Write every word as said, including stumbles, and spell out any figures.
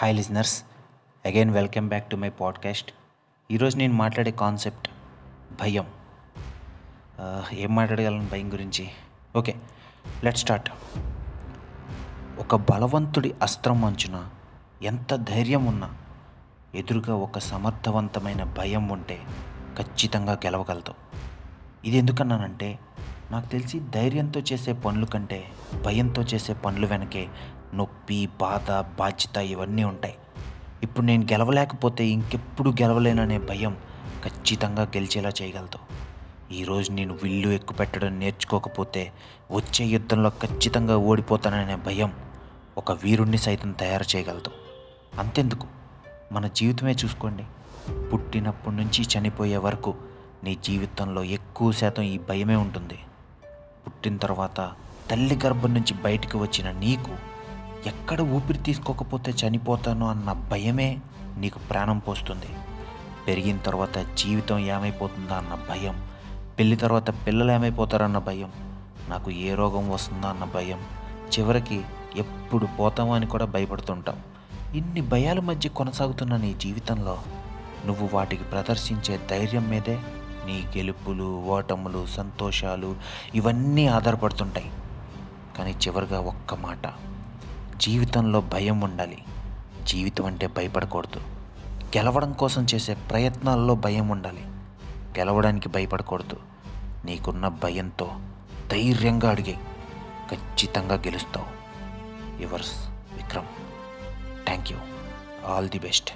Hi listeners, again welcome back to my podcast. ఈరోజు నేను మాట్లాడే కాన్సెప్ట్ భయం. ఏం మాట్లాడగలను భయం గురించి? Okay, let's start. ఒక బలవంతుడి అస్త్రం అంచున ఎంత ధైర్యం ఉన్నా ఎదురుగా ఒక సమర్థవంతమైన భయం ఉంటే ఖచ్చితంగా గెలవగలుగుతావు. ఇది ఎందుకన్నానంటే, నాకు తెలిసి ధైర్యంతో చేసే పనుల కంటే భయంతో చేసే పనులు వెనకే నొప్పి, బాధ, బాధ్యత ఇవన్నీ ఉంటాయి. ఇప్పుడు నేను గెలవలేకపోతే ఇంకెప్పుడు గెలవలేననే భయం ఖచ్చితంగా గెలిచేలా చేయగలదు. ఈరోజు నేను విల్లు ఎక్కుపెట్టడం నేర్చుకోకపోతే వచ్చే యుద్ధంలో ఖచ్చితంగా ఓడిపోతాననే భయం ఒక వీరుణ్ణి సైతం తయారు చేయగలదు. అంతెందుకు, మన జీవితమే చూసుకోండి. పుట్టినప్పటి నుంచి చనిపోయే వరకు నీ జీవితంలో ఎక్కువ శాతం ఈ భయమే ఉంటుంది. పుట్టిన తర్వాత తల్లి గర్భం నుంచి బయటకు వచ్చిన నీకు ఎక్కడ ఊపిరి తీసుకోకపోతే చనిపోతాను అన్న భయమే నీకు ప్రాణం పోస్తుంది. పెరిగిన తర్వాత జీవితం ఏమైపోతుందా అన్న భయం, పెళ్ళి తర్వాత పిల్లలు ఏమైపోతారన్న భయం, నాకు ఏ రోగం వస్తుందా అన్న భయం, చివరికి ఎప్పుడు పోతామో అని కూడా భయపడుతుంటాం. ఇన్ని భయాల మధ్య కొనసాగుతున్న నీ జీవితంలో నువ్వు వాటికి ప్రదర్శించే ధైర్యం మీదే నీ గెలుపులు, ఓటములు, సంతోషాలు ఇవన్నీ ఆధారపడుతుంటాయి. కానీ చివరిగా ఒక్క మాట, జీవితంలో భయం ఉండాలి, జీవితం అంటే భయపడకూడదు. గెలవడం కోసం చేసే ప్రయత్నాల్లో భయం ఉండాలి, గెలవడానికి భయపడకూడదు. నీకున్న భయంతో ధైర్యంగా అడిగే, ఖచ్చితంగా గెలుస్తావు. Yours Vikram. Thank you, all the best.